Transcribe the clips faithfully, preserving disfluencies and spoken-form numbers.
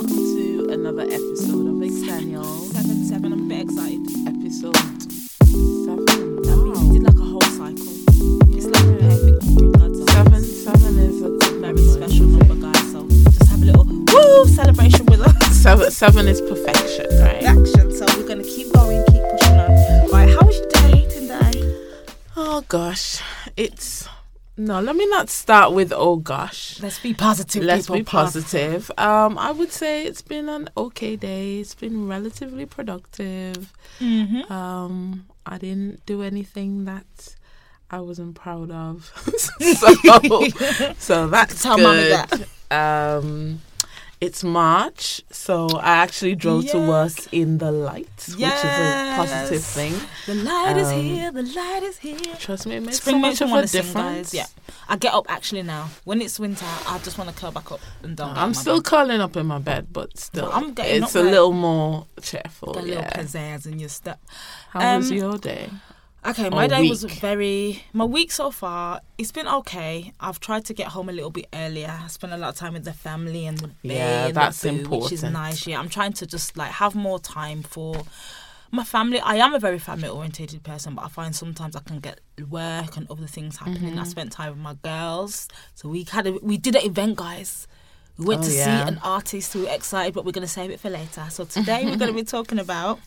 welcome to another episode of Xennials. Seven, seven, I'm a bit excited. Episode seven. That wow. means we did like a whole cycle. It's like a perfect hundred. Seven, seven is a good, very special number, guys. So just have a little woo celebration with us. Seven, seven is perfection, right? Perfection. So we're gonna keep going, keep pushing on. Right? How was your day today? Oh gosh, it's. No, let me not start with, oh gosh. Let's be positive. Let's people. be positive. Um, I would say it's been an okay day. It's been relatively productive. Mm-hmm. Um, I didn't do anything that I wasn't proud of. so, so that's Tell good. Mummy that. Um, it's March, so I actually drove yes. to work in the light, yes. which is a positive thing. The light um, is here, the light is here. Trust me, it makes Spring so much of a difference. Sing, yeah, I get up actually now. When it's winter, I just want to curl back up and down. No, I'm still bed. curling up in my bed, but still, but I'm getting it's up a right. little more cheerful. Got a little yeah. pizzazz in your step. How um, was your day? Okay, my day week. was very... My week so far, it's been okay. I've tried to get home a little bit earlier. I spent a lot of time with the family and the baby. Yeah, and that's the boo, important. Which is nice. Yeah, I'm trying to just, like, have more time for my family. I am a very family-oriented person, but I find sometimes I can get work and other things happening. Mm-hmm. I spent time with my girls. So we had a, we did an event, guys. We went oh, to yeah. see an artist who was excited, but we're going to save it for later. So today we're going to be talking about...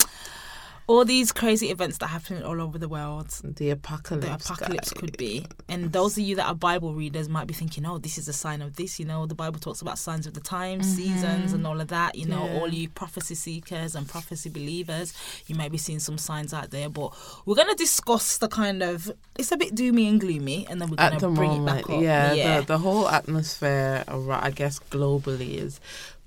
all these crazy events that happen all over the world. The apocalypse. The apocalypse guy. could be. And those of you that are Bible readers might be thinking, oh, this is a sign of this. You know, the Bible talks about signs of the times, mm-hmm. seasons and all of that. You know, yeah. all you prophecy seekers and prophecy believers, you might be seeing some signs out there. But we're going to discuss the kind of, it's a bit doomy and gloomy. And then we're going to bring moment, it back up. Yeah, yeah. The, the whole atmosphere, I guess, globally is...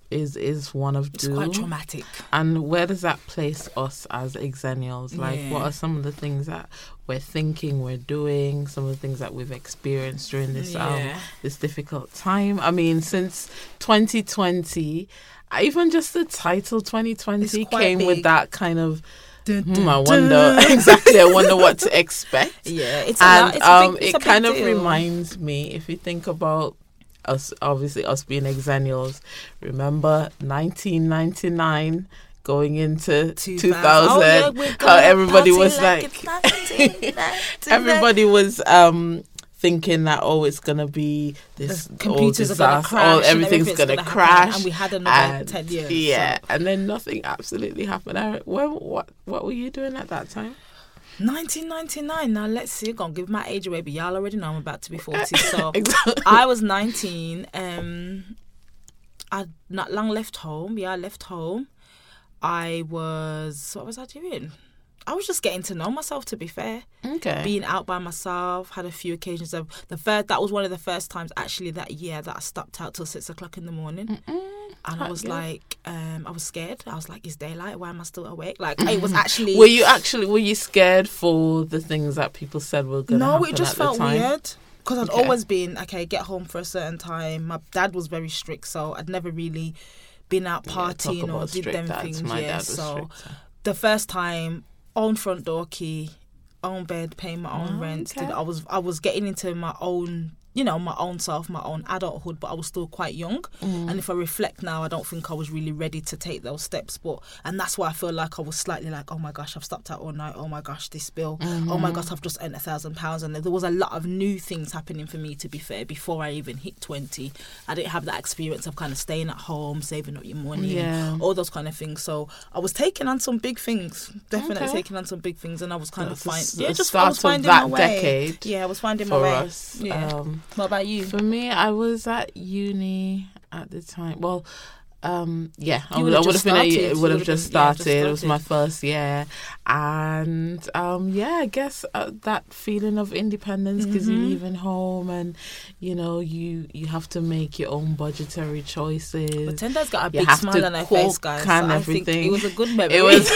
is is one of doom. It's quite traumatic. And where does that place us as Xennials? Like, yeah. what are some of the things that we're thinking, we're doing, some of the things that we've experienced during this yeah. um this difficult time? I mean, since twenty twenty, even just the title twenty twenty came big. with that kind of dun, dun, hmm, I wonder exactly. I wonder what to expect. Yeah, it's and a, it's um, a big, it's it a kind deal. of reminds me, if you think about. Us, obviously, us being Xennials, remember nineteen ninety-nine going into two thousand, two thousand oh, yeah, how everybody was like, like everybody was um, thinking that, oh, it's going to be this computers disaster, are gonna crash, oh, everything's going to crash. And we had another and, ten years. Yeah, so. And then nothing absolutely happened. I, when, what, what were you doing at that time? nineteen ninety-nine. Now let's see. I'm gonna give my age away, but y'all already know I'm about to be forty. So exactly. I was nineteen. Um, I not long left home. Yeah, I left home. I was. What was I doing? I was just getting to know myself, to be fair. Okay. Being out by myself, had a few occasions of the first. That was one of the first times actually that year that I stopped out till six o'clock in the morning. Mm-mm. And I was good. like, um, I was scared. I was like, it's daylight. Why am I still awake? Like, it was actually. Were you actually? Were you scared for the things that people said were going to no, happen? No, it just at felt weird because I'd okay. always been okay. Get home for a certain time. My dad was very strict, so I'd never really been out partying yeah, or did them dads. things. My yeah, dad was so stricter. The first time, own front door key, own bed, paying my own oh, rent. Okay. Did, I was I was getting into my own. You know, my own self, my own adulthood, but I was still quite young. Mm. And if I reflect now, I don't think I was really ready to take those steps. But and that's why I feel like I was slightly like, oh my gosh, I've stopped out all night. Oh my gosh, this bill. Mm-hmm. Oh my gosh, I've just earned a thousand pounds. And there was a lot of new things happening for me, to be fair, before I even hit twenty. I didn't have that experience of kind of staying at home, saving up your money, yeah. all those kind of things. So I was taking on some big things, definitely okay. taking on some big things. And I was kind that's of finding, yeah, just I was finding my way. Decade yeah, I was finding my way. Us, yeah. Um, What about you? For me, I was at uni at the time. Well, um, yeah, I would have been. It would have just started. It was my first year, and um, yeah, I guess uh, that feeling of independence because mm-hmm. you're leaving home, and you know you you have to make your own budgetary choices. But Tenda's got a big smile on her face, guys. So I think it was a good memory. It was.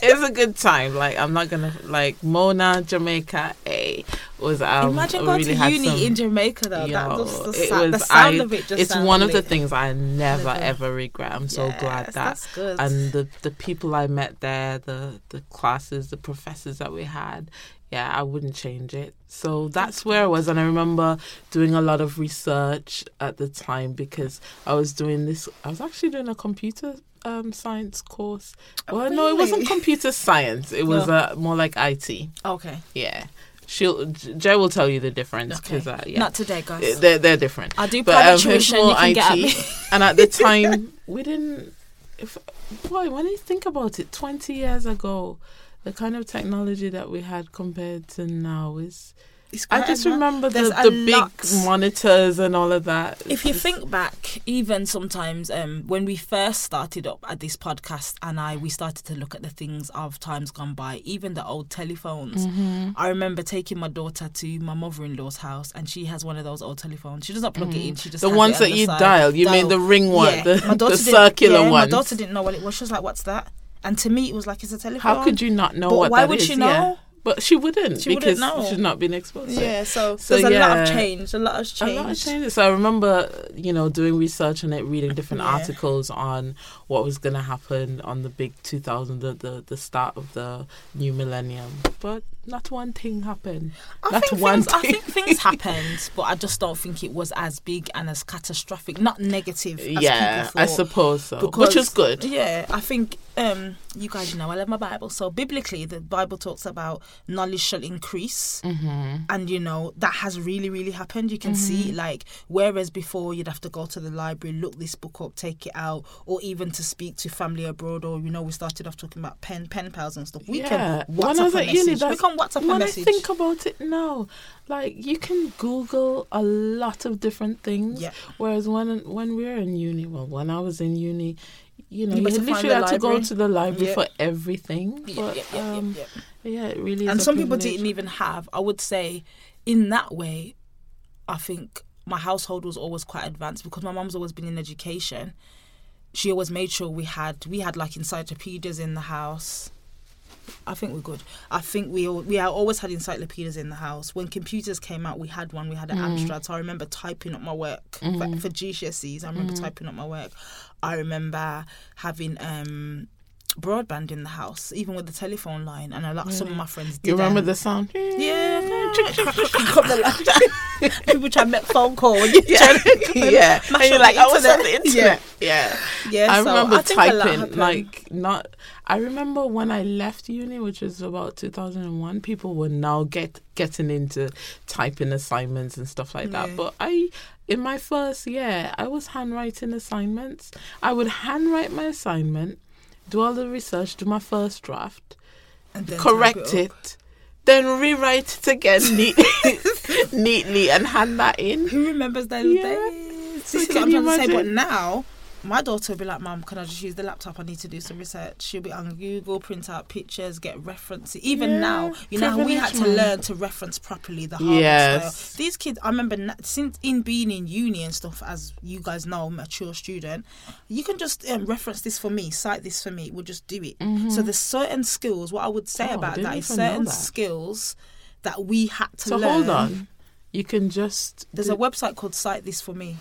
It was a good time. Like I'm not gonna like Mona, Jamaica, eh? Was um, imagine going really to uni some, in Jamaica though. Yo, that just, the, it was, the sound I, of it just it's one of the things I never Never. ever regret. I'm so yes, glad that that's good. And the the people I met there, the the classes, the professors that we had. yeah, I wouldn't change it. So that's where I was. And I remember doing a lot of research at the time because I was doing this. I was actually doing a computer um, science course. Well, really? No, it wasn't computer science. It was no. uh, more like I T. Okay. Yeah. She'll, Jay will tell you the difference. Okay. Uh, yeah. Not today, guys. They're, they're different. I do private um, tuition. You can I T, get at me. And at the time, we didn't... If, boy, when you think about it, twenty years ago, the kind of technology that we had compared to now is... It's I just enough. remember the, the big lot. monitors and all of that. If you think back, even sometimes um, when we first started up at this podcast and I, we started to look at the things of times gone by, even the old telephones. Mm-hmm. I remember taking my daughter to my mother-in-law's house and she has one of those old telephones. She does not plug mm-hmm. it in. She just The ones that you side. dial. You dial. mean the ring one, yeah. the, the circular yeah, one. My daughter didn't know what it was. She was like, what's that? And to me, it was like, it's a telephone. How could you not know but what that is? Why would she know? Yeah. But she wouldn't she because wouldn't she's not been exposed. Yeah, so, so there's yeah. a lot of change. A lot has changed. A lot has changed. So I remember, you know, doing research on it, reading different yeah. articles on what was going to happen on the big two thousand, the, the, the start of the new millennium. But not one thing happened. I not think one things, thing. I think things happened, but I just don't think it was as big and as catastrophic. Not negative as yeah, people thought. I suppose so. Because, which is good. Yeah, I think... Um, you guys know I love my Bible. So biblically, the Bible talks about knowledge shall increase. Mm-hmm. And, you know, that has really, really happened. You can mm-hmm. see, like, whereas before you'd have to go to the library, look this book up, take it out, or even to speak to family abroad. Or, you know, we started off talking about pen, pen pals and stuff. We yeah. can WhatsApp a message. We can WhatsApp a message. When I think about it now, like, you can Google a lot of different things. Yeah. Whereas when when we were in uni, well, when I was in uni, you know, you, you literally had to go to the library yeah. for everything. Yeah, but, yeah, yeah, um, yeah, yeah. yeah, it really is. And some people didn't even have, I would say, in that way, I think my household was always quite advanced because my mum's always been in education. She always made sure we had, we had like encyclopedias in the house. I think we're good. I think we all, we always had encyclopedias in the house. When computers came out, we had one. We had an mm. Amstrad. So I remember typing up my work mm. for, for G C S Es. I remember mm. typing up my work. I remember having um, broadband in the house, even with the telephone line. And I, like, yeah. some of my friends did. You remember the sound? Yeah. People try to make phone calls. Yeah. yeah. And you're like, oh, what's on the internet? Yeah. Yeah. yeah I so remember I typing, like, not... I remember when I left uni, which was about two thousand one, people were now get getting into typing assignments and stuff like that. Yeah. But I, in my first year, I was handwriting assignments. I would handwrite my assignment, do all the research, do my first draft, and then correct it, it then rewrite it again neatly, neatly and hand that in. Who remembers those yeah. days? So this is what I'm trying imagine? to say, but now... My daughter will be like, Mum, can I just use the laptop? I need to do some research. She'll be on Google, print out pictures, get references. Even yeah, now, you know, we had to learn to reference properly the hard yes. style. These kids, I remember, since in being in uni and stuff, as you guys know, I'm a mature student, you can just um, reference this for me, cite this for me, we'll just do it. Mm-hmm. So there's certain skills, what I would say oh, about that is certain that. skills that we had to so learn. So hold on, you can just... There's do- a website called Cite This For Me.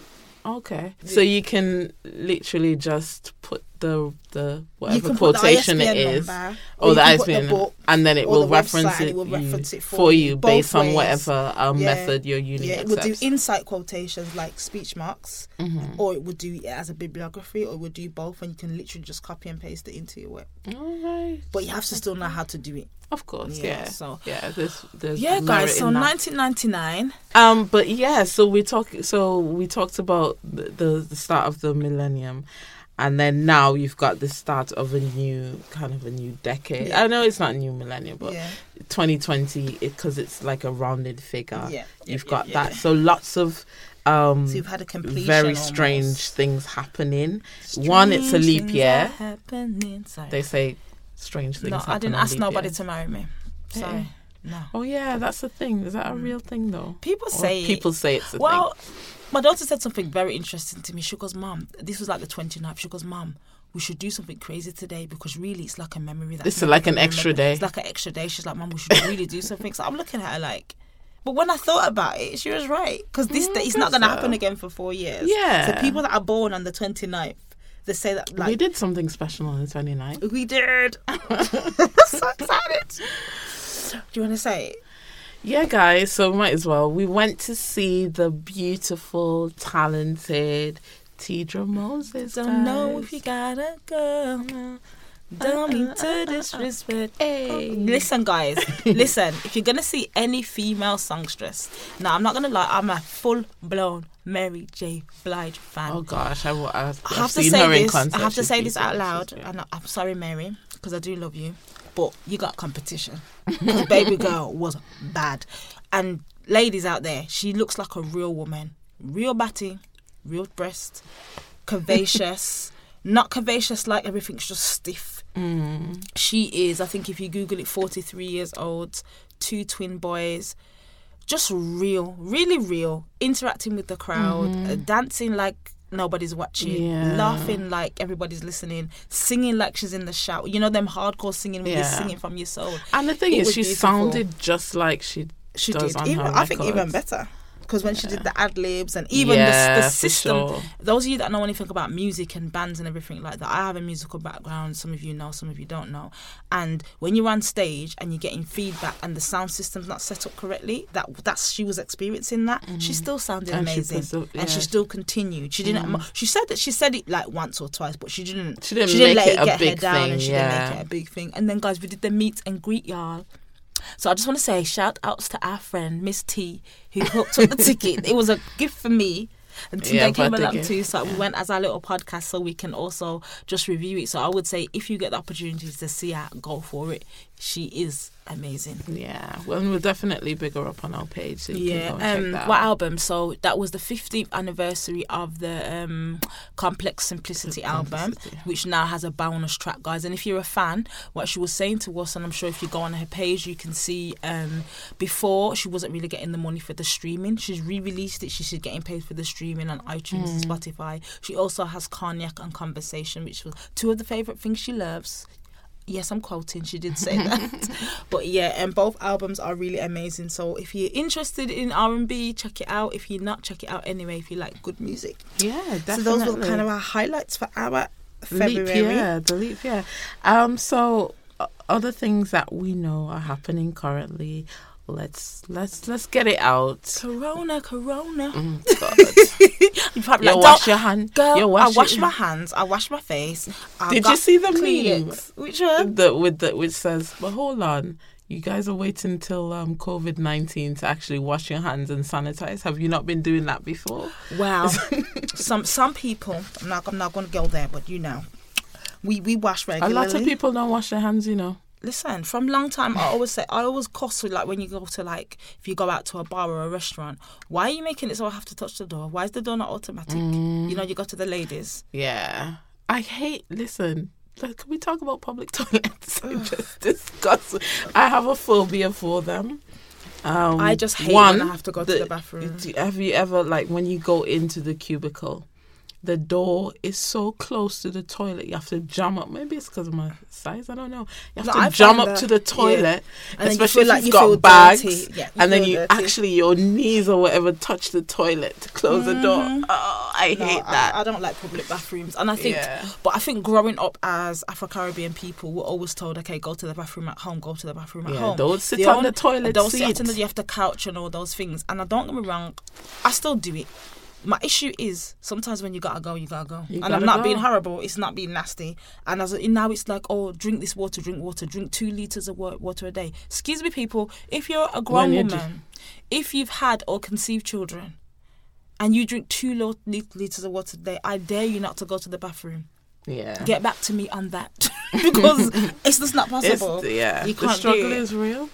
Okay, yeah. So you can literally just put the the whatever quotation it is, or the I S B N, and then it will reference it, it will reference it for, for you based ways. on whatever um, yeah. method your uni accepts. Yeah, it will do insight quotations like speech marks, mm-hmm. or it will do it as a bibliography, or it will do both, and you can literally just copy and paste it into your work. All right, but you have to still know how to do it. Of course, yeah. yeah. So yeah, there's, there's yeah, guys. So nineteen ninety-nine. Um, but yeah, so we talk. So we talked about the, the, the start of the millennium, and then now you've got the start of a new kind of a new decade. Yeah. I know it's not a new millennium, but yeah. twenty twenty, because it, it's like a rounded figure. Yeah, you've yeah, got yeah, that. Yeah. So lots of. Um, so you've had a completion very strange almost. things happening. Strange One, it's a leap year. They say. Strange things. No, I didn't ask nobody to marry me. So yeah. no. Oh yeah, that's the thing. Is that a real thing though? People say people say it's a thing. Well, my daughter said something very interesting to me. She goes, Mum, this was like the twenty-ninth. She goes, Mum, we should do something crazy today because really it's like a memory. It's like an extra day. It's like an extra day. She's like, Mum, we should really do something. So I'm looking at her like. But when I thought about it, she was right because this mm, it's not going to so. happen again for four years. Yeah. So people that are born on the twenty-ninth. They say that like, we did something special on the twenty-ninth. We did. I'm so excited. Do you want to say it? Yeah, guys, so might as well. We went to see the beautiful, talented Tidra Moses. Don't guys. Know if you got a girl. No. Don't mean to disrespect. Hey. Listen, guys, listen. If you're going to see any female songstress, now, I'm not going to lie, I'm a full-blown Mary J. Blige fan. Oh, gosh, I, I've, I've I have seen to say her this, in concert. I have to say this out loud. And I'm sorry, Mary, because I do love you, but you got competition. Baby girl was bad. And ladies out there, she looks like a real woman. Real batty, real breast, curvaceous. Not curvaceous, like everything's just stiff. Mm. She is, I think if you Google it, forty-three years old, two twin boys. Just real, really real. Interacting with the crowd, mm-hmm. uh, dancing like nobody's watching, yeah. laughing like everybody's listening, singing like she's in the shower. You know them hardcore singing when yeah. you're singing from your soul. And the thing it is, she beautiful. sounded just like she, she does did. on even, her records. I think even better. Because when yeah. she did the ad-libs and even yeah, the, the system, sure. those of you that know anything about music and bands and everything like that, I have a musical background, some of you know, some of you don't know. And when you're on stage and you're getting feedback and the sound system's not set up correctly, that that's she was experiencing that, mm. she still sounded and amazing. She preserved, yeah. And she still continued. She didn't. Mm. She said that she said it like once or twice, but she didn't, she didn't, she didn't let it, it get her down thing, and she yeah. didn't make it a big thing. And then, guys, we did the meet and greet, y'all. So I just want to say shout outs to our friend Miss T, who hooked up the ticket. It was a gift for me, and T yeah, came along too. So yeah. we went as our little podcast, so we can also just review it. So I would say if you get the opportunities to see her, go for it. She is amazing. Yeah, well, and we'll definitely big her up on our page. So you yeah, can go and um, check that what out. album? So that was the fifteenth anniversary of the um, Complex Simplicity the album, Simplicity. which now has a bonus track, guys. And if you're a fan, what she was saying to us, and I'm sure if you go on her page, you can see um, before she wasn't really getting the money for the streaming. She's re-released it. She's getting paid for the streaming on iTunes mm. and Spotify. She also has Cognac and Conversation, which was two of the favourite things she loves. Yes, I'm quoting. She did say that. But yeah, and both albums are really amazing. So if you're interested in R and B, check it out. If you're not, check it out anyway if you like good music. Yeah, definitely. So those were kind of our highlights for our February. Leap year, the leap year. Um, so uh, other things that we know are happening currently. Let's let's let's get it out. Corona, corona. Mm, God. You probably like, wash your hand. Girl, Yo, wash I wash my hands. I wash my face. I Did you see the meme? Which one? The with the which says, "But hold on, you guys are waiting until um, COVID nineteen to actually wash your hands and sanitize. Have you not been doing that before?" Wow. some some people. I'm not I'm not going to go there, but you know, we we wash regularly. A lot of people don't wash their hands. You know. Listen, from long time, I always say, I always cuss with, like, when you go to, like, if you go out to a bar or a restaurant, why are you making it so I have to touch the door? Why is the door not automatic? Mm. You know, you go to the ladies. Yeah. I hate, listen, like, can we talk about public toilets? I just discuss. I have a phobia for them. Um, I just hate one, when I have to go the, to the bathroom. Have you ever, like, when you go into the cubicle, the door is so close to the toilet, you have to jump up. Maybe it's because of my size, I don't know. You have no, to I jump up that, to the toilet, yeah. especially you if like you've you got bags, yeah, you and then you dirty. actually, your knees or whatever touch the toilet to close mm-hmm. the door. Oh, I no, hate that. I, I don't like public bathrooms. And I think, yeah. but I think growing up as Afro-Caribbean people, we're always told, okay, go to the bathroom at home, go to the bathroom at yeah, home. Don't sit the on only, the toilet don't seat. Don't sit on the, you have to couch and all those things. And I don't get me wrong, I still do it. My issue is sometimes when you gotta go, you gotta go. You and gotta I'm not go. being horrible, it's not being nasty. And as now it's like, oh, drink this water, drink water, drink two litres of water a day. Excuse me, people, if you're a grown you're woman, d- if you've had or conceived children and you drink two lo- litres of water a day, I dare you not to go to the bathroom. Yeah. Get back to me on that because it's just not possible. It's, yeah. You can't the struggle do it. is real.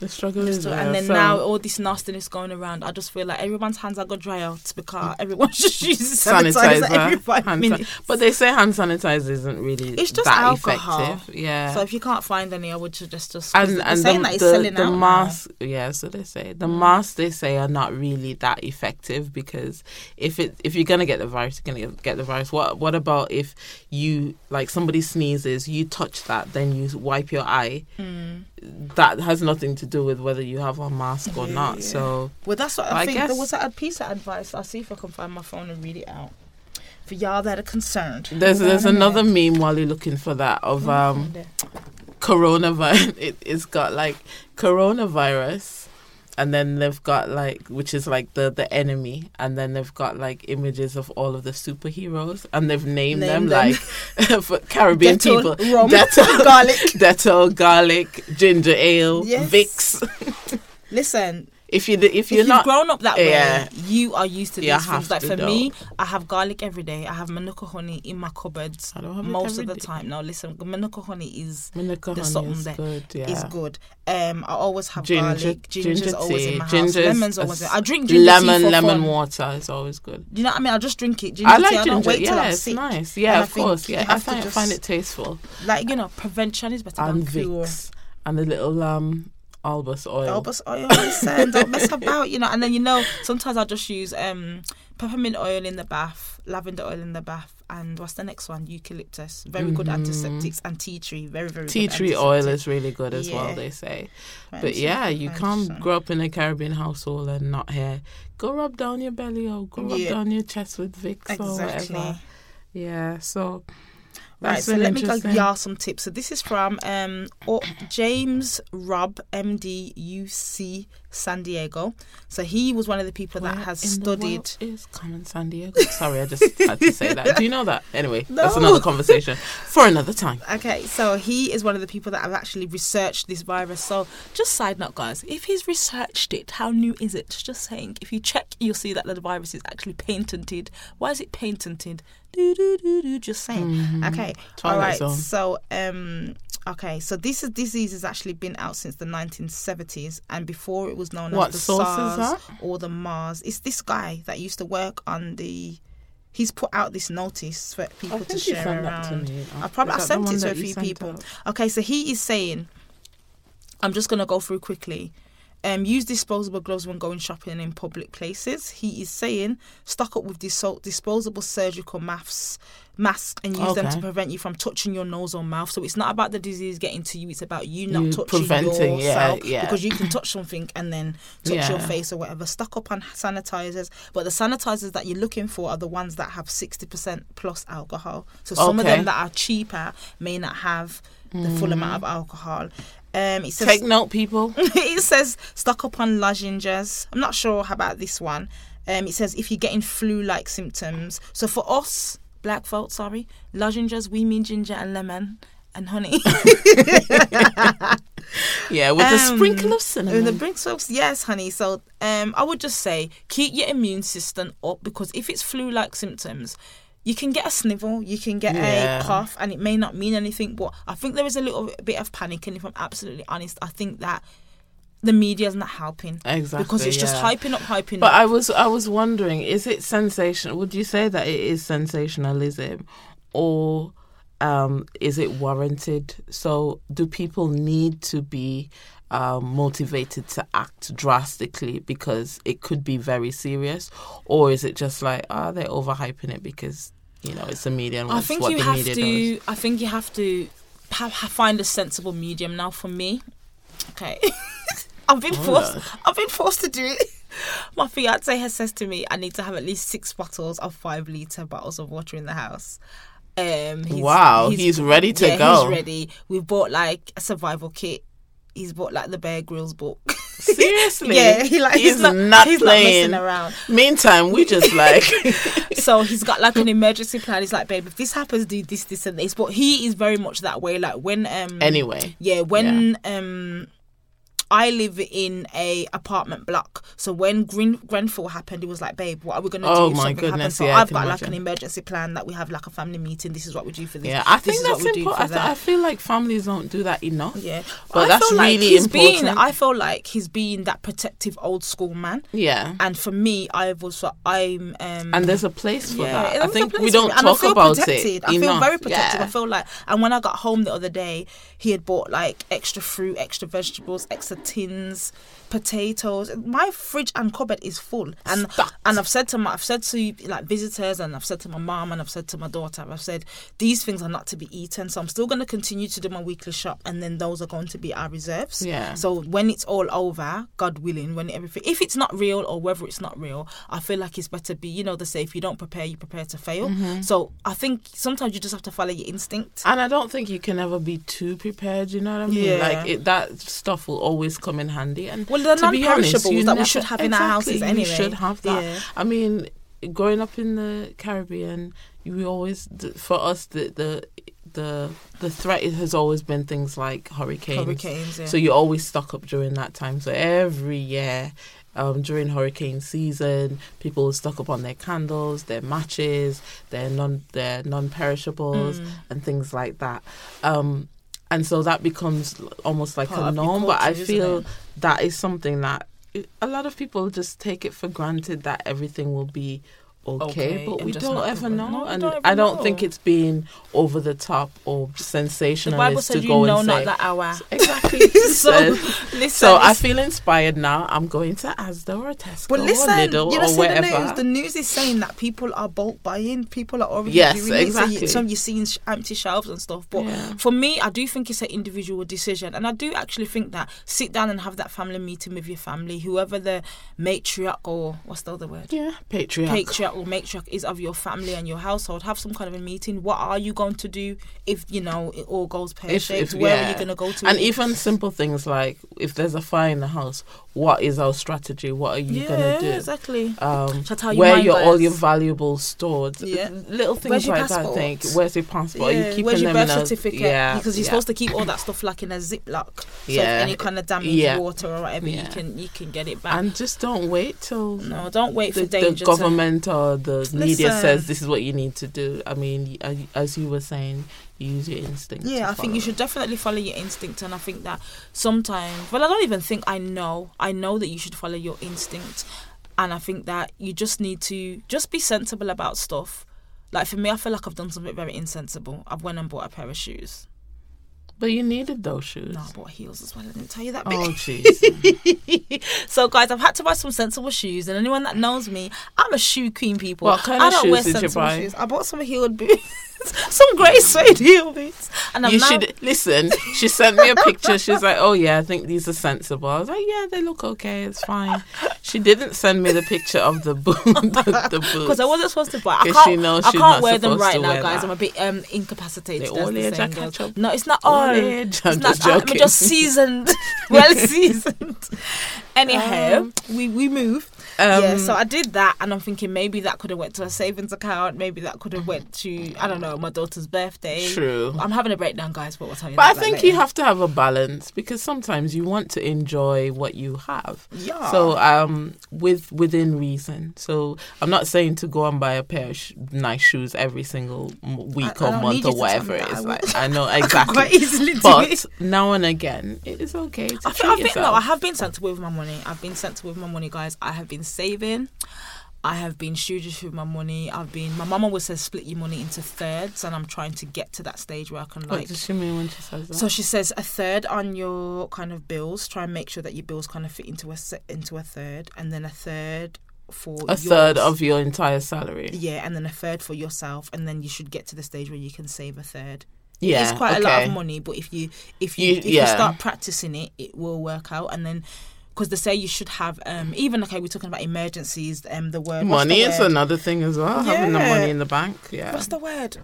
The struggle is there, and then so. now all this nastiness going around. I just feel like everyone's hands are gonna dry out because everyone just uses sanitizer, sanitizer every five hand minutes. San- but they say hand sanitizer isn't really it's just that alcohol. effective. Yeah. So if you can't find any, I would suggest just and, and saying the, that it's the, selling the out. The masks, yeah. So they say the masks they say are not really that effective because if it if you're gonna get the virus, you're gonna get the virus. What what about if you like somebody sneezes, you touch that, then you wipe your eye. Mm. That has nothing to do with whether you have a mask or yeah, not. Yeah. So well, that's what I, I think. Guess. There was a piece of advice. I'll see if I can find my phone and read it out for y'all that are concerned. There's there's another meme while you're looking for that of um coronavirus. It, it's got like coronavirus, and then they've got like, which is like the, the enemy, and then they've got like images of all of the superheroes, and they've named, named them, them like for Caribbean Dettol, people, rum, Dettol, garlic, Dettol, garlic, ginger ale, yes. Vicks. Listen. If you if you're, if you're not grown up that yeah, way, you are used to these things. Like for know. me, I have garlic every day. I have manuka honey in my cupboards most of the day. time. Now listen, manuka honey is manuka the honey something is there. Good, yeah. It's good. Um, I always have ginger, garlic. Ginger's ginger always in my house. Ginger's Lemon's always. In. I drink ginger lemon. Tea for lemon fun. water is always good. You know what I mean? I just drink it. Ginger I like tea. ginger. I don't wait yeah, till I'm it's sick. nice. Yeah, and of course. Yeah, I find find it tasteful. Like you know, prevention is better than cure. And the little um. Albus oil. Albus oil, listen, don't mess about, you know. And then, you know, sometimes I just use um, peppermint oil in the bath, lavender oil in the bath, and what's the next one? Eucalyptus. Very mm-hmm. good antiseptics. And tea tree. Very, very tea good. Tea tree oil is really good as yeah. well, they say. Right, but yeah, you right, can't so. grow up in a Caribbean household and not hair. Go rub down your belly or go rub yeah. down your chest with Vicks exactly. or whatever. Yeah, so... Right, so let me give y'all some tips. So this is from um, James Rub, M D, U C, San Diego. So he was one of the people Where that has in studied. The world is common San Diego. Sorry, I just had to say that. Do you know that? Anyway, no. that's another conversation for another time. Okay, so he is one of the people that have actually researched this virus. So just side note, guys, if he's researched it, how new is it? Just saying, if you check, you'll see that the virus is actually patented. Why is it patented? Do do do do. Just saying. Mm-hmm. Okay. Twilight All right. Zone. So um. Okay. So this is, disease has actually been out since the nineteen seventies, and before it was known what, as the SARS or the MARS. It's this guy that used to work on the. He's put out this notice for people I think to share sent around. That to me. I probably I sent it to a few people. Out? Okay. So he is saying, I'm just gonna go through quickly. Um, use disposable gloves when going shopping in public places. He is saying stock up with dis- disposable surgical masks, masks and use okay. them to prevent you from touching your nose or mouth. So it's not about the disease getting to you, it's about you not you touching preventing, yourself yeah, yeah. because you can touch something and then touch yeah. your face or whatever. Stock up on sanitizers, but the sanitizers that you're looking for are the ones that have sixty percent plus alcohol. So some okay. of them that are cheaper may not have the mm. full amount of alcohol. Um, it says, take note, people. It says stock up on lozenges. I'm not sure about this one. Um, it says if you're getting flu-like symptoms. So for us, black folk, sorry, lozenges, we mean ginger and lemon and honey. Yeah, with um, a sprinkle of cinnamon. With a sprinkle of yes, honey. So um, I would just say keep your immune system up, because if it's flu-like symptoms, you can get a snivel, you can get yeah. a cough, and it may not mean anything, but I think there is a little bit of panic, and if I'm absolutely honest, I think that the media's not helping. Exactly. Because it's yeah. just hyping up, hyping but up. But I was, I was wondering, is it sensational? Would you say that it is sensationalism, or um, is it warranted? So do people need to be um, motivated to act drastically because it could be very serious? Or is it just like, ah, oh, they're overhyping it because... You know, it's the media. And I think what you the have media to. Does. I think you have to have, have find a sensible medium. Now, for me, okay, I've been oh, forced. No. I've been forced to do it. My fiance has says to me, I need to have at least six bottles of five liter bottles of water in the house. Um, he's, wow, he's, he's ready to yeah, go. He's ready. We've bought like a survival kit. He's bought like the Bear Grylls book. Seriously? Yeah, he like he's, he's not, not he's playing. Not messing around. Meantime, we just like so he's got like an emergency plan. He's like, babe, if this happens, do this, this, and this. But he is very much that way. Like when um anyway, yeah, when yeah. um. I live in a apartment block, so when Gren- Grenfell happened, it was like, babe, what are we going to do oh if something goodness, happens? So yeah, I've got imagine. like an emergency plan that we have like a family meeting. This is what we do for this. Yeah, I think this that's important. I, th- that. I feel like families don't do that enough. Yeah, but I that's like really important. Being, I feel like he's being that protective old school man. Yeah, and for me, I've also I'm um, and there's a place for yeah, that. I think we don't talk about protected. it. I feel enough. very protected. Yeah. I feel like, and when I got home the other day, he had bought like extra fruit, extra vegetables, extra tins, potatoes. My fridge and cupboard is full, and Stucked. and I've said to my, I've said to like visitors, and I've said to my mom, and I've said to my daughter, I've said these things are not to be eaten. So I'm still going to continue to do my weekly shop, and then those are going to be our reserves. Yeah. So when it's all over, God willing, when everything, if it's not real or whether it's not real, I feel like it's better be, you know, they say if you don't prepare, you prepare to fail. Mm-hmm. So I think sometimes you just have to follow your instinct. And I don't think you can ever be too prepared. You know what I mean? Yeah. Like it, that stuff will always come in handy. And well, the non-perishables honest, that we should have in exactly, our houses anyway. We should have that. Yeah. I mean, growing up in the Caribbean, we always, for us, the the the, the threat has always been things like hurricanes. Hurricanes. Yeah. So you're always stuck up during that time. So every year. Um, during hurricane season, people were stuck up on their candles, their matches, their non their non-perishables, mm. and things like that. Um, and so that becomes almost like Part a norm. But I feel that is something that a lot of people just take it for granted that everything will be okay. okay but we don't ever know. know. And don't I don't know. think it's being over the top or sensationalist to go you know and say. Not that hour. Exactly. so, listen, so listen. I feel inspired now. I'm going to Asda or Tesco well, listen, or Lidl you know, or wherever. The news, the news is saying that people are bulk buying. People are already yes, doing exactly. it. So you, some you're seeing sh- empty shelves and stuff. But yeah. for me, I do think it's an individual decision. And I do actually think that sit down and have that family meeting with your family, whoever the matriarch or what's the other word? Yeah, patriarch. Patriarch. Or matriarch is of your family and your household. Have some kind of a meeting. What are you going to do if you know it all goes pear-shaped? Where yeah. are you going to go to? And even simple things like if there's a fire in the house, what is our strategy? What are you yeah, going to do? Exactly. Um, you where your all your valuables stored? Yeah. Little things like passport? that. I think where's your passport? Yeah. Are you keeping Where's your them birth in a, certificate? Yeah, because you're yeah. supposed to keep all that stuff like in a Ziploc. So yeah. if any kind of damage, yeah. water or whatever, yeah. you can you can get it back. And just don't wait till no, don't wait the, for danger. The government. To, or the Listen. media says this is what you need to do. I mean, as you were saying, you use your instinct. Yeah, I think you should definitely follow your instinct. And I think that sometimes, well, I don't even think I know. I know that you should follow your instinct. And I think that you just need to just be sensible about stuff. Like for me, I feel like I've done something very insensible. I've went and bought a pair of shoes. But you needed those shoes. No, I bought heels as well. I didn't tell you that bit. Oh, jeez. So, guys, I've had to buy some sensible shoes. And anyone that knows me, I'm a shoe queen, people. What kind I don't of shoes wear did sensible you buy? Shoes. I bought some heeled boots. Some grey suede heel boots. And I'm you now... should... Listen, she sent me a picture. She's like, oh, yeah, I think these are sensible. I was like, yeah, they look okay. It's fine. She didn't send me the picture of the, bo- the, the boots. Because I wasn't supposed to buy. I can't, she knows I can't wear them right now, guys. That. I'm a bit um, incapacitated. The no, it's not all. I'm just joking. I'm just seasoned, well seasoned. Anyhow, um, we we move. Um, yeah, so I did that, and I'm thinking maybe that could have went to a savings account. Maybe that could have went to I don't know my daughter's birthday. True. I'm having a breakdown, guys. But we'll tell you. But I think later. You have to have a balance because sometimes you want to enjoy what you have. Yeah. So um, with within reason. So I'm not saying to go and buy a pair of sh- nice shoes every single week I, or I month or whatever it is. Like I know exactly. I But now and again, it is okay to I treat I've been, yourself. No, I have been sensible with my money. I've been sensible with my money, guys. I have been saving. I have been studious with my money. I've been... My mum always says split your money into thirds, and I'm trying to get to that stage where I can, like... What does she mean when she says that? So she says a third on your kind of bills. Try and make sure that your bills kind of fit into a, into a third, and then a third... for a yours. third of your entire salary. Yeah, and then a third for yourself, and then you should get to the stage where you can save a third. Yeah, it's quite okay. a lot of money, but if you if you, you if yeah. you start practicing it, it will work out. And then because they say you should have um, even okay, we're talking about emergencies. Um, the word money the is word? another thing as well. Yeah. Having the money in the bank. Yeah, what's the word?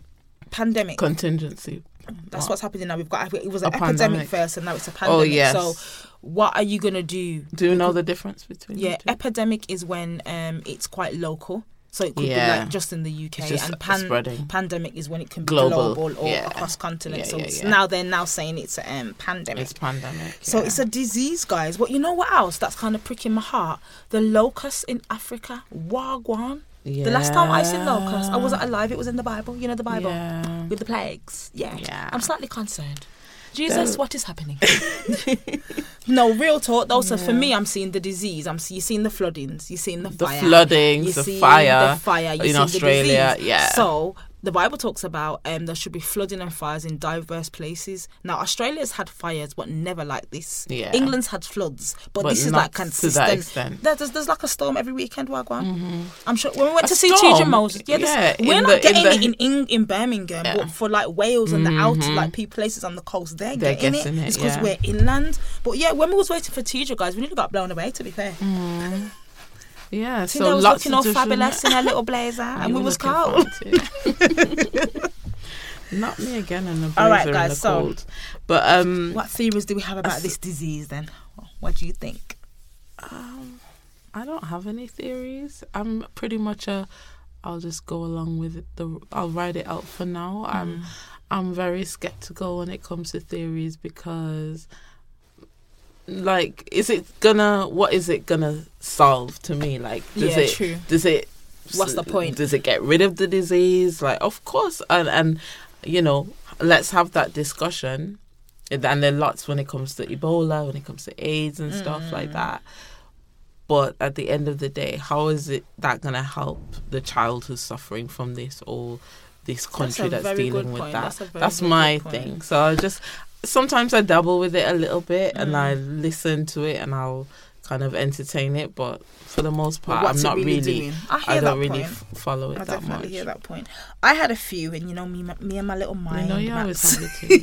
Pandemic contingency. That's what? what's happening now. We've got it was an a epidemic pandemic. first, and now it's a pandemic. Oh yes. So, what are you gonna do? Do you know the difference between? Yeah, the two? Epidemic is when um it's quite local. So it could yeah. be like just in the U K, and pan- pandemic is when it can be global, global or yeah. across continents. Yeah, yeah, so yeah. now they're now saying it's a um, pandemic. It's pandemic. So yeah. it's a disease, guys. Well, you know what else that's kind of pricking my heart? The locusts in Africa, wagwan. Yeah. The last time I seen locusts, I wasn't alive. It was in the Bible. You know the Bible yeah. with the plagues. Yeah. yeah, I'm slightly concerned. Jesus, so. What is happening? No, real talk. Though, yeah. So for me, I'm seeing the disease. I'm see, you're seeing the floodings. You're seeing the fire. The floodings, the fire. The fire. You're in Australia, the yeah. So the Bible talks about um, there should be flooding and fires in diverse places. Now, Australia's had fires, but never like this. Yeah. England's had floods, but, but this is like consistent. To that extent. There, there's, there's like a storm every weekend, Wagwan. Mm-hmm. I'm sure when we went a to storm? see Tidra Moses, yeah, yeah we're not the, getting in the, it in, in Birmingham, yeah. but for like Wales and mm-hmm. the outer like places on the coast, they're, they're getting, getting it. it. It's because yeah. we're inland. But yeah, when we was waiting for Tidra, guys, we nearly got blown away. To be fair. Mm. Yeah, so Tina was lots looking all fabulous in her little blazer, and you we was cold. Not me again in a blazer. All right, guys. The so, cold. But um, what theories do we have about s- this disease? Then, what do you think? Um, I don't have any theories. I'm pretty much a. I'll just go along with it. The I'll ride it out for now. Mm. I'm I'm very skeptical when it comes to theories because. Like, is it gonna? What is it gonna solve to me? Like, does yeah, it? True. Does it? What's the point? Does it get rid of the disease? Like, of course, and and you know, let's have that discussion. And there are lots when it comes to Ebola, when it comes to AIDS and stuff mm. like that. But at the end of the day, how is it that gonna help the child who's suffering from this or this country that's, that's dealing with point. that? That's, that's my point. thing. So I just. Sometimes I dabble with it a little bit mm. and I listen to it and I'll kind of entertain it, but for the most part, I'm not really, really I, hear I don't really f- follow it I that much. I definitely hear that point. I had a few, and you know, me me and my little mind. You know, you maps. always have it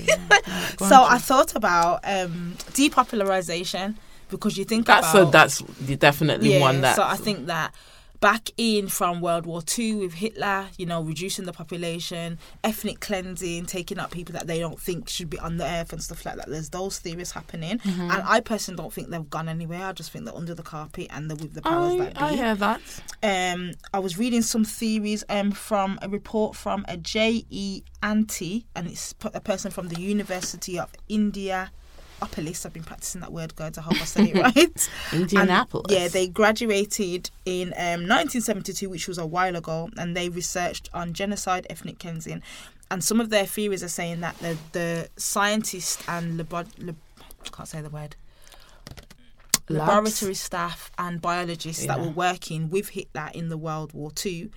too. So I thought about um, depopularization because you think that's about... A, that's definitely yeah, one that... So I think that... Back in from World War Two with Hitler, you know, reducing the population, ethnic cleansing, taking out people that they don't think should be on the earth and stuff like that. There's those theories happening. Mm-hmm. And I personally don't think they've gone anywhere. I just think they're under the carpet and they're with the powers I, that be. I hear that. Um, I was reading some theories um, from a report from a J. E. Anti, and it's a person from the University of India. Indianapolis, I've been practicing that word, guys. I hope I said it right. Indianapolis. And, yeah, they graduated in um, nineteen seventy-two, which was a while ago, and they researched on genocide, ethnic cleansing, and some of their theories are saying that the, the scientists and labo- lab- I can't say the word. Labs. laboratory staff and biologists yeah. that were working with Hitler in the World War Two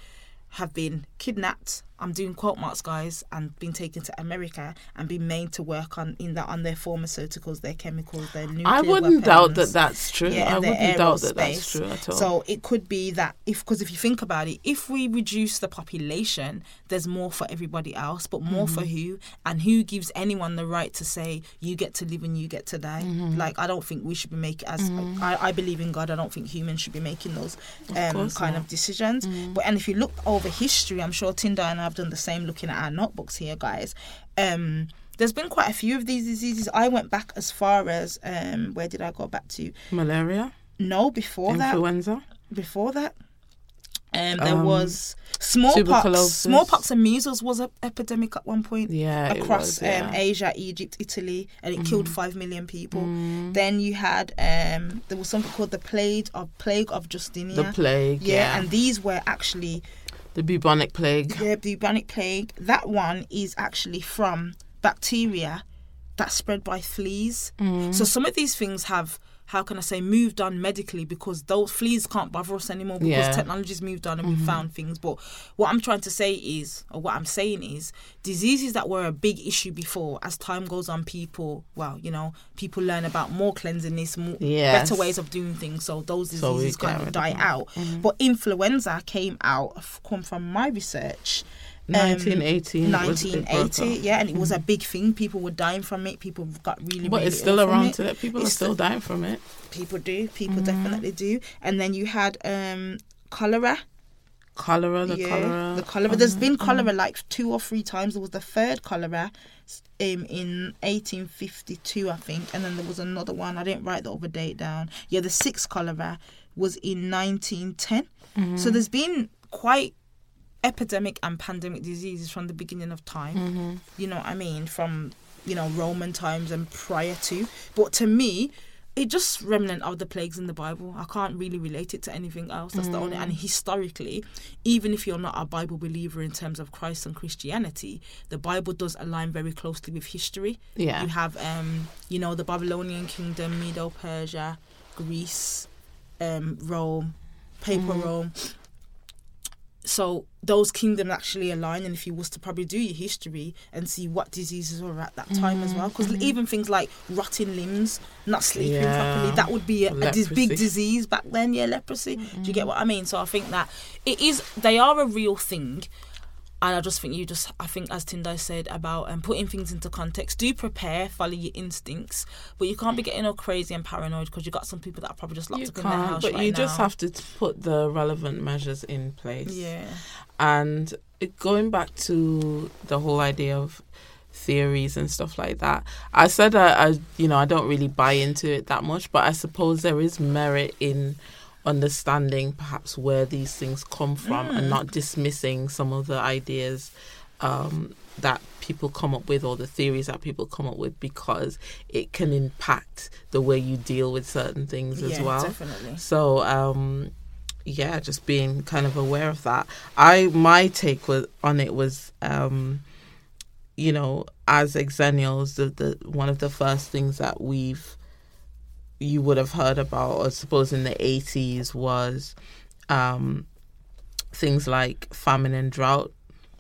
have been kidnapped, I'm doing quote marks, guys, and been taken to America and been made to work on in that on their pharmaceuticals, their chemicals, their nuclear weapons. I wouldn't weapons, doubt that that's true. Yeah, I wouldn't doubt that that's true at all. So it could be that if, because if you think about it, if we reduce the population, there's more for everybody else, but more mm-hmm. for who? And who gives anyone the right to say you get to live and you get to die? Mm-hmm. Like, I don't think we should be making as mm-hmm. I, I believe in God. I don't think humans should be making those um, of kind not. of decisions. Mm-hmm. But and if you look over history, I'm sure Tinder and I've done the same looking at our notebooks here, guys. Um, there's been quite a few of these diseases. I went back as far as um, where did I go back to? Malaria? No, before Influenza. that. Influenza? Before that. Um, there um, was smallpox. Smallpox and measles was an epidemic at one point yeah, across it was, yeah. um, Asia, Egypt, Italy, and it mm. killed five million people. Mm. Then you had um, there was something called the plague of plague of Justinian. The plague, yeah, yeah. And these were actually. The bubonic plague. The bubonic plague. That one is actually from bacteria that's spread by fleas. Mm. So some of these things have, how can I say, moved on medically because those fleas can't bother us anymore because yeah. technology's moved on and mm-hmm. we've found things. But what I'm trying to say is, or what I'm saying is, diseases that were a big issue before, as time goes on, people, well, you know, people learn about more cleanliness, more yes. better ways of doing things. So those diseases so kind of die out. Mm-hmm. But influenza came out, come from my research. nineteen eighty yeah, and it was a big thing. People were dying from it. People got really. But really it's still around it. today. People it's are still, still dying from it. People do. People mm. definitely do. And then you had um, cholera. Cholera. The yeah, cholera. The cholera. There's been cholera like two or three times. There was the third cholera um, in eighteen fifty-two, I think, and then there was another one. I didn't write the other date down. Yeah, the sixth cholera was in nineteen ten. Mm-hmm. So there's been quite. Epidemic and pandemic diseases from the beginning of time. Mm-hmm. You know what I mean? From, you know, Roman times and prior to. But to me, it just remnant of the plagues in the Bible. I can't really relate it to anything else. That's mm-hmm. the only... And historically, even if you're not a Bible believer in terms of Christ and Christianity, the Bible does align very closely with history. Yeah. You have, um, you know, the Babylonian kingdom, Medo-Persia, Greece, um, Rome, Papal mm-hmm. Rome... So those kingdoms actually align, and if you was to probably do your history and see what diseases were at that time mm. as well, because mm. even things like rotting limbs, not sleeping yeah. properly, that would be a, a dis- big disease back then. Yeah, leprosy. Mm. Do you get what I mean? So I think that it is. They are a real thing, and I just think you just. I think as Tinder said about um, putting things into context. Do prepare, follow your instincts, but you can't be getting all crazy and paranoid because you got some people that are probably just locked you up in their house. But right you now. just have to put the relevant measures in place. Yeah. And going back to the whole idea of theories and stuff like that, I said I, I, you know, I don't really buy into it that much, but I suppose there is merit in understanding perhaps where these things come from mm. and not dismissing some of the ideas um, that people come up with or the theories that people come up with, because it can impact the way you deal with certain things yeah, as well. Definitely. So, um yeah, just being kind of aware of that. I my take was on it was, um, you know, as Xennials, the, the one of the first things that we've you would have heard about, I suppose, in the eighties was um, things like famine and drought.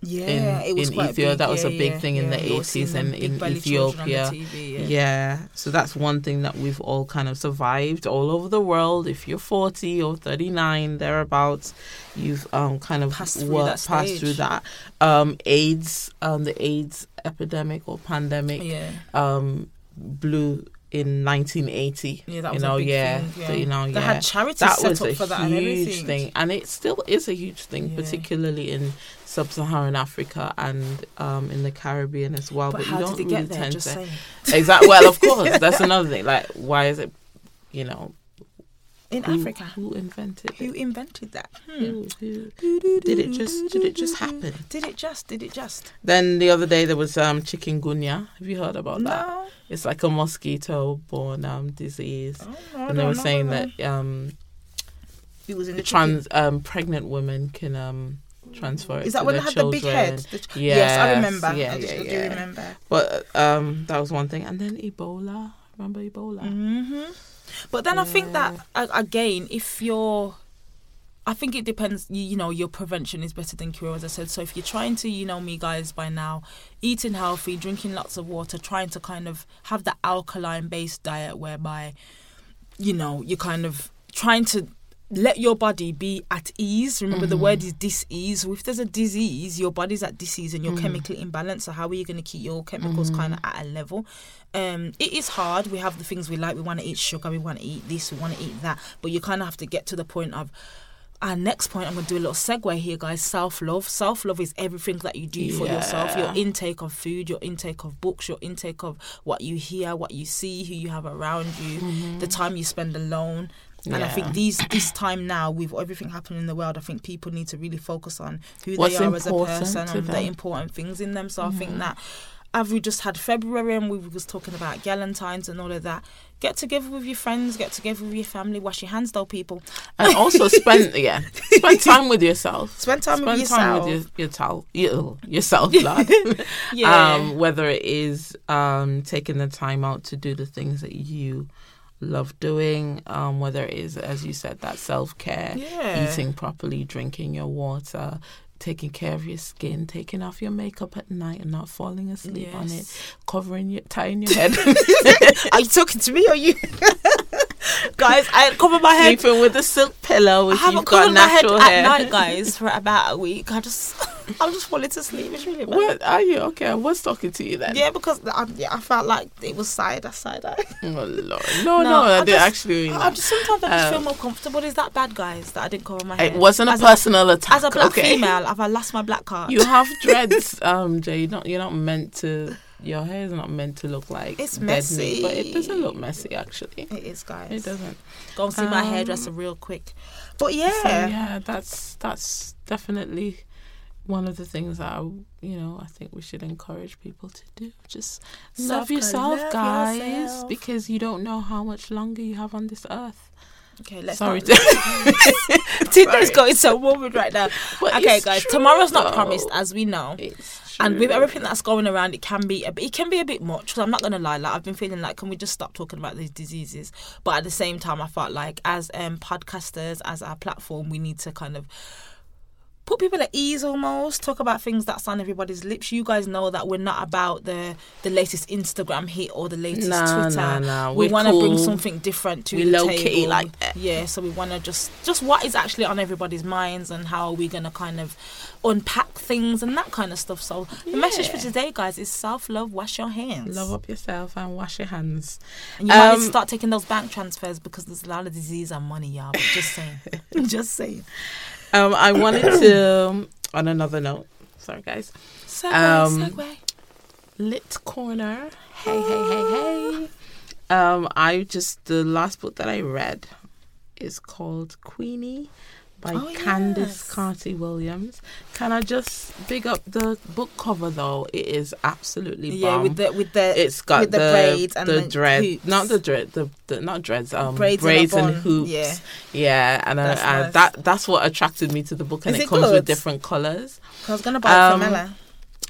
Yeah, in, it was in quite Ethiopia, big, that was yeah, a big yeah, thing yeah. in the eighties and in Ethiopia. T V, yeah. yeah, so that's one thing that we've all kind of survived all over the world. If you're forty or thirty-nine thereabouts, you've um kind of passed through worked, that. Passed through that. Um, AIDS, um, the AIDS epidemic or pandemic, yeah. um, blew in nineteen eighty. Yeah, that was you know, a big yeah, thing. Yeah. So, you know, they yeah. had charities that set was up a for that huge and everything. Thing, and it still is a huge thing, yeah. particularly in Sub-Saharan Africa and um, in the Caribbean as well. But, but how you don't did it really get there? Just saying. Exactly. Well, of course, that's another thing. Like, why is it? You know, in who, Africa, who invented? Who it? invented that? Hmm. Who, who, did it just? Did it just happen? Did it just? Did it just? Then the other day there was um, chikungunya. Have you heard about no. that? It's like a mosquito-borne um, disease, oh, no, and they were no, saying no, no. that um, it was in the trans um, pregnant women can. Um, transfer it is that to when they had children. the big head the ch- yes, yes I remember yeah, I just, yeah, yeah. do remember but um that was one thing, and then Ebola remember Ebola mm-hmm. but then yeah. I think that again if you're I think it depends, you, you know, your prevention is better than cure, as I said. So if you're trying to, you know me guys by now, eating healthy, drinking lots of water, trying to kind of have the alkaline based diet whereby, you know, you're kind of trying to let your body be at ease. Remember, mm-hmm. the word is dis-ease. So if there's a disease, your body's at dis-ease and you're mm-hmm. chemically imbalanced. So how are you going to keep your chemicals mm-hmm. kind of at a level? Um, it is hard. We have the things we like. We want to eat sugar. We want to eat this. We want to eat that. But you kind of have to get to the point of... Our next point, I'm going to do a little segue here, guys. Self-love. Self-love is everything that you do for yeah. yourself. Your intake of food, your intake of books, your intake of what you hear, what you see, who you have around you, mm-hmm. the time you spend alone. And yeah. I think these this time now, with everything happening in the world, I think people need to really focus on who What's they are as a person and the important things in them. So mm-hmm. I think that, as we just had February and we were just talking about Galentine's and all of that, get together with your friends, get together with your family, wash your hands though, people. And also spend, yeah, spend time with yourself. Spend time spend with time yourself. With your, your towel, your, yourself, lad. yeah. Um, whether it is um, taking the time out to do the things that you love doing, um, whether it is, as you said, that self-care, yeah. eating properly, drinking your water, taking care of your skin, taking off your makeup at night and not falling asleep yes. on it, covering your, tying your head. Are you talking to me or you? Guys, I cover my head. Sleeping with a silk pillow. If I haven't you've covered got my head hair. At night, guys, for about a week. I just, I just wanted to sleep. It's really bad. What are you? Okay, I was talking to you then. Yeah, because I, yeah, I felt like it was side, side eye. Oh Lord, no, no, no I, I did just, actually. I, I just sometimes I just um, feel more comfortable. Is that bad, guys? That I didn't cover my head. It wasn't a as personal a, attack. As a black okay. female, have I lost my black card? You have dreads, um, Jay. You're not, you're not meant to. Your hair is not meant to look like it's messy, dead meat, but it doesn't look messy actually. It is, guys. It doesn't. Go and see um, my hairdresser real quick. But yeah, so yeah, that's that's definitely one of the things that I, you know, I think we should encourage people to do. Just love yourself, love guys, yourself. Because you don't know how much longer you have on this earth. Okay, let's Sorry. Tinder's going so morbid right now. But okay, guys, true, tomorrow's not though. promised, as we know. It's true. And with everything that's going around, it can be a bit, it can be a bit much, because I'm not going to lie. Like, I've been feeling like, can we just stop talking about these diseases? But at the same time, I felt like as um, podcasters, as our platform, we need to kind of put people at ease almost, talk about things that's on everybody's lips. You guys know that we're not about the the latest Instagram hit or the latest nah, Twitter. Nah, nah. We want to cool. bring something different to we're the low table. Kitty like that. Yeah, so we want to just, just what is actually on everybody's minds and how are we going to kind of unpack things and that kind of stuff. So yeah. the message for today, guys, is self-love, wash your hands. Love up yourself and wash your hands. And you um, might need to start taking those bank transfers because there's a lot of disease and money, y'all. But just saying. just saying. Um, I wanted to, on another note, sorry guys. Segway, um, segway. Lit Corner. Hey, hey, hey, hey. Um, I just, the last book that I read is called Queenie by oh, Candice yes. Carty-Williams. Can I just big up the book cover though? It is absolutely bomb. Yeah, with the, with the, it's got with the, the braids and the, the dreads. Hoops. Not the dread, the, the not dreads, um, braids, braids and, and hoops. Yeah, yeah and that's I, I, nice. that that's what attracted me to the book, and is it, it comes good? With different colours. I was going to buy um, it from Ella.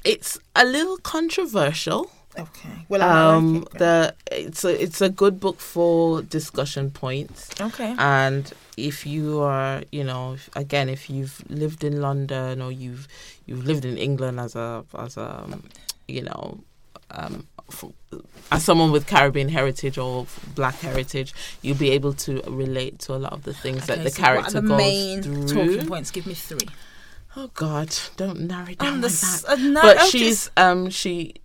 It's a little controversial. Okay. Well, I um, like it, the it's a it's a good book for discussion points. Okay. And if you are, you know, if, again, if you've lived in London or you've you've lived in England as a as a, you know, um, for, as someone with Caribbean heritage or Black heritage, you'll be able to relate to a lot of the things okay, that the so character what are the goes main through. Talking points. Give me three. Oh God! Don't narrow it down like s- that. Uh, no, but I'll she's just... um she.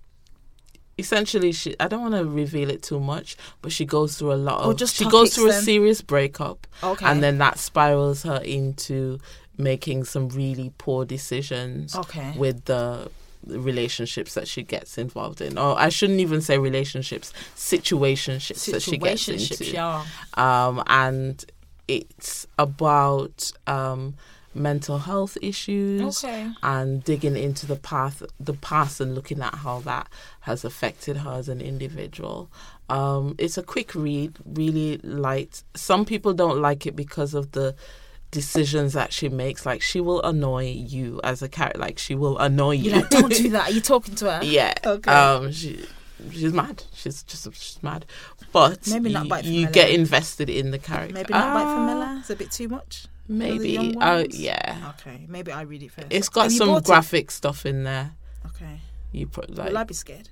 Essentially, she I don't want to reveal it too much, but she goes through a lot of... Oh, just she goes through then. a serious breakup, okay. and then that spirals her into making some really poor decisions okay. with the relationships that she gets involved in. Or I shouldn't even say relationships, situationships, situationships that she gets into. Yeah. Um, and it's about... Um, mental health issues okay. and digging into the path the past and looking at how that has affected her as an individual. Um it's a quick read, really light. Some people don't like it because of the decisions that she makes. Like, she will annoy you as a character. Like, she will annoy you. Like, don't do that. Are you talking to her? Yeah. Okay. Um she she's mad. She's just she's mad. But maybe not bite you, you get invested in the character. Maybe not ah. bite for Miller. It's a bit too much. Maybe, oh uh, yeah. Okay, maybe I read it first. It's got some graphic it? stuff in there. Okay. You pro- like, Will I be scared?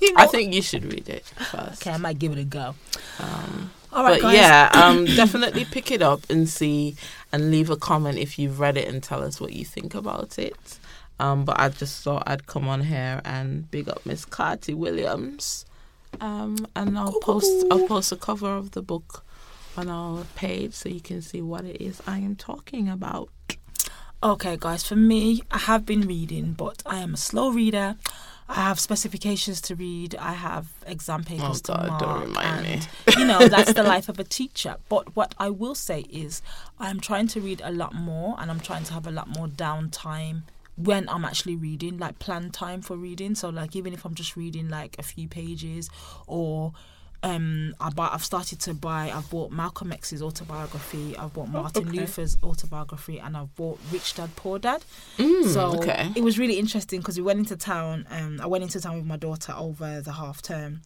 you know? I think you should read it first. Okay, I might give it a go. Um, All right, but guys. yeah, um, definitely pick it up and see, and leave a comment if you've read it and tell us what you think about it. Um, but I just thought I'd come on here and big up Miss Carty-Williams, um, and I'll Ooh. post I'll post a cover of the book on our page so you can see what it is I am talking about. Okay, guys, for me, I have been reading, but I am a slow reader. I have specifications to read. I have exam papers oh, God, to mark. Don't remind and, me. You know, that's the life of a teacher. But what I will say is I'm trying to read a lot more, and I'm trying to have a lot more downtime when I'm actually reading, like planned time for reading. So, like, even if I'm just reading, like, a few pages or... Um, I buy, I've started to buy, I've bought Malcolm X's autobiography, I've bought Martin oh, okay. Luther's autobiography, and I've bought Rich Dad Poor Dad. Mm, so okay. it was really interesting because we went into town, um, I went into town with my daughter over the half term,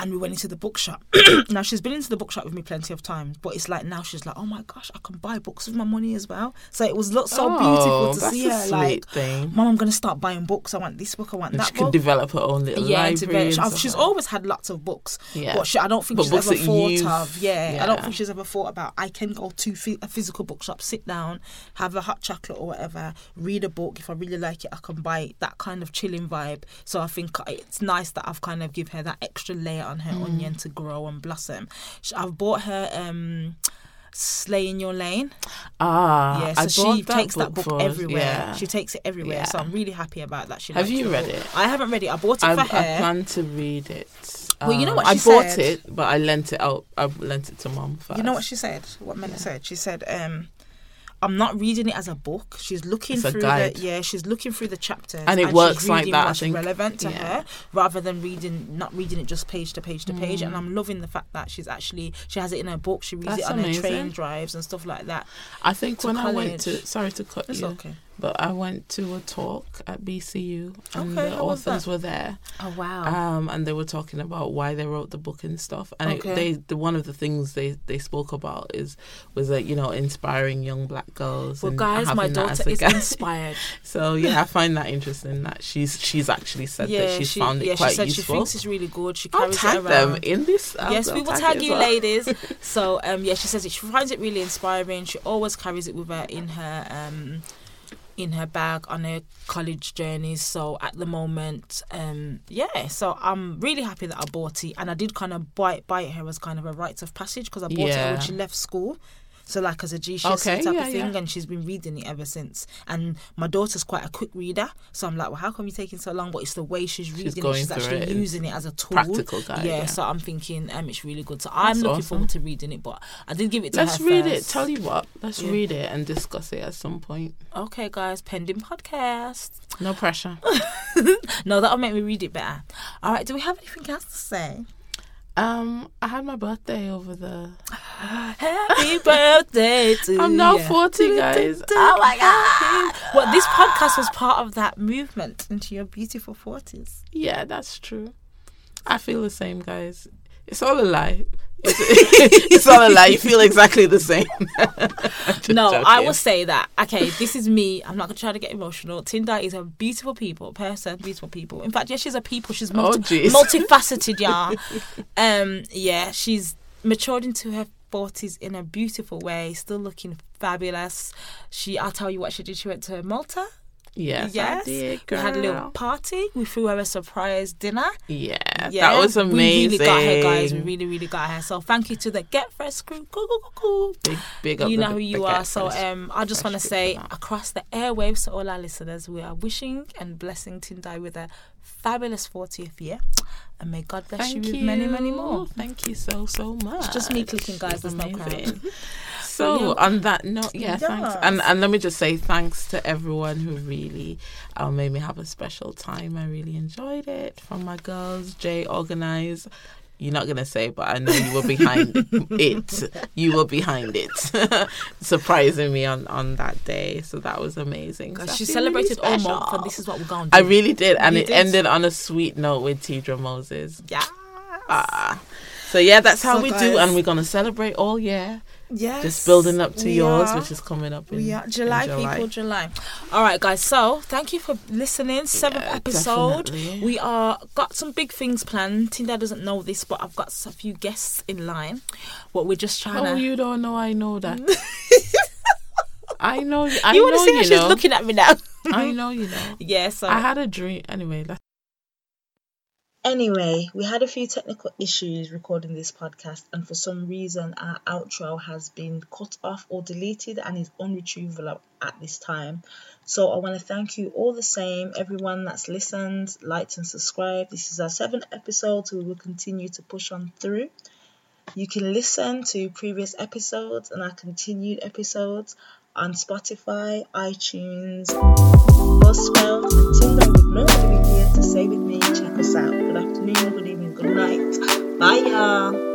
and we went into the bookshop. Now, she's been into the bookshop with me plenty of times, but it's like now she's like, oh my gosh, I can buy books with my money as well. So it was so oh, beautiful to that's see a her sweet like, thing. Mom, I'm going to start buying books. I want this book, I want and that she book. She can develop her own little yeah, library. Develop, she, she's always had lots of books, yeah. but she, I don't think but she's ever thought you've... of. Yeah, yeah, I don't think she's ever thought about, I can go to f- a physical bookshop, sit down, have a hot chocolate or whatever, read a book. If I really like it, I can buy it. That kind of chilling vibe. So I think it's nice that I've kind of give her that extra layer on her mm. onion to grow and blossom. I've bought her um Slay in Your Lane. Ah, yeah. So I she that takes book that book for, everywhere. Yeah. She takes it everywhere. Yeah. So I'm really happy about that. She have you read book. it? I haven't read it. I bought it I, for her. I plan to read it. Well, um, you know what she I said. I bought it, but I lent it out. I lent it to Mum first. You know what she said? What Mena yeah. said? She said, um, "I'm not reading it as a book. She's looking it's through the yeah. She's looking through the chapters, and it and works she's like that. I think relevant to yeah. her rather than reading, not reading it just page to page to mm. page. And I'm loving the fact that she's actually she has it in her book. She reads That's it on amazing. her train drives and stuff like that. I think when I went to sorry to cut it's you. Okay. But I went to a talk at B C U, and okay, the authors were there. Oh, wow. Um, and they were talking about why they wrote the book and stuff. And okay. it, they, the, one of the things they, they spoke about is was that, you know, inspiring young black girls. Well, and guys, my daughter is guy. inspired. So, yeah, I find that interesting that she's she's actually said yeah, that she's she, found it yeah, quite useful. Yeah, she said useful. She thinks it's really good. She carries I'll tag it around. them in this. I'll yes, we will tag, tag you, well. ladies. So, um, yeah, she says it, she finds it really inspiring. She always carries it with her in her... Um, in her bag on her college journeys. So at the moment, um, yeah, so I'm really happy that I bought it. And I did kind of buy it, buy it her as kind of a rites of passage, because I bought yeah. it when she left school. So like as a G C S E okay, type yeah, of thing, yeah. and she's been reading it ever since. And my daughter's quite a quick reader, so I'm like, well, how come you're taking so long? But it's the way she's reading she's it. She's actually it using it as a tool. Practical guide. Yeah, yeah. So I'm thinking, um, it's really good. So I'm That's looking awesome. forward to reading it. But I did give it to Let's her Let's read first. it. Tell you what, let's yeah. read it and discuss it at some point. Okay, guys, pending podcast. No pressure. No, that'll make me read it better. All right, do we have anything else to say? Um, I had my birthday over the... Happy birthday to you. I'm now yeah. forty, guys. Oh, my God. Well, this podcast was part of that movement into your beautiful forties. Yeah, that's true. I feel the same, guys. It's all a lie. It's, it's all a lie. You feel exactly the same. No, joking. I will say that. Okay, this is me. I'm not going to try to get emotional. Tidra is a beautiful people, person, beautiful people. In fact, yeah, she's a people. She's multi- oh, multifaceted, yeah. Um, yeah, she's matured into her forties in a beautiful way, still looking fabulous. She, I'll tell you what she did. She went to Malta. Yes, yes, I did, girl. We had a little party. We threw her a surprise dinner. Yeah, yeah. That was amazing. We really got her, guys. We really, really got her. So thank you to the Get Fresh crew. Cool, cool, cool. Big, big up. You know the, who you the are. Get so um, I just want to say across the airwaves to all our listeners, we are wishing and blessing Tidra with a fabulous fortieth year, and may God bless thank you with you. many, many more. Thank you so, so much. It's just me clicking, guys. There's no crowd. So yeah. on that note, yeah, yes. thanks. And and let me just say thanks to everyone who really um, made me have a special time. I really enjoyed it. From my girls, Jay Organize. You're not going to say, but I know you were behind it. You were behind it. Surprising me on, on that day. So that was amazing. So she celebrated really all month, and this is what we're going to do. I really did. And you it did. ended on a sweet note with Tidra Moses. Yeah. Ah. So yeah, that's how so we guys. do. And we're going to celebrate all year. Yes. Just building up to yours, are. which is coming up in, in July, July. people, July. All right, guys. So thank you for listening. Seventh yeah, episode. Definitely. We are got some big things planned. Tidra doesn't know this, but I've got a few guests in line. What we're just trying oh, to. Oh, you don't know? I know that. I know. I you want to see how she's know. looking at me now? I know you know. Yeah. So I had a dream. Anyway. That's... Anyway, we had a few technical issues recording this podcast, and for some reason our outro has been cut off or deleted and is unretrievable at this time. So I want to thank you all the same, everyone that's listened, liked and subscribed. This is our seventh episode, so we will continue to push on through. You can listen to previous episodes and our continued episodes on Spotify, iTunes, Buzzsprout, and Tidra with no to be here to say with me. Check us out. Good afternoon, good evening, good night. Bye, y'all.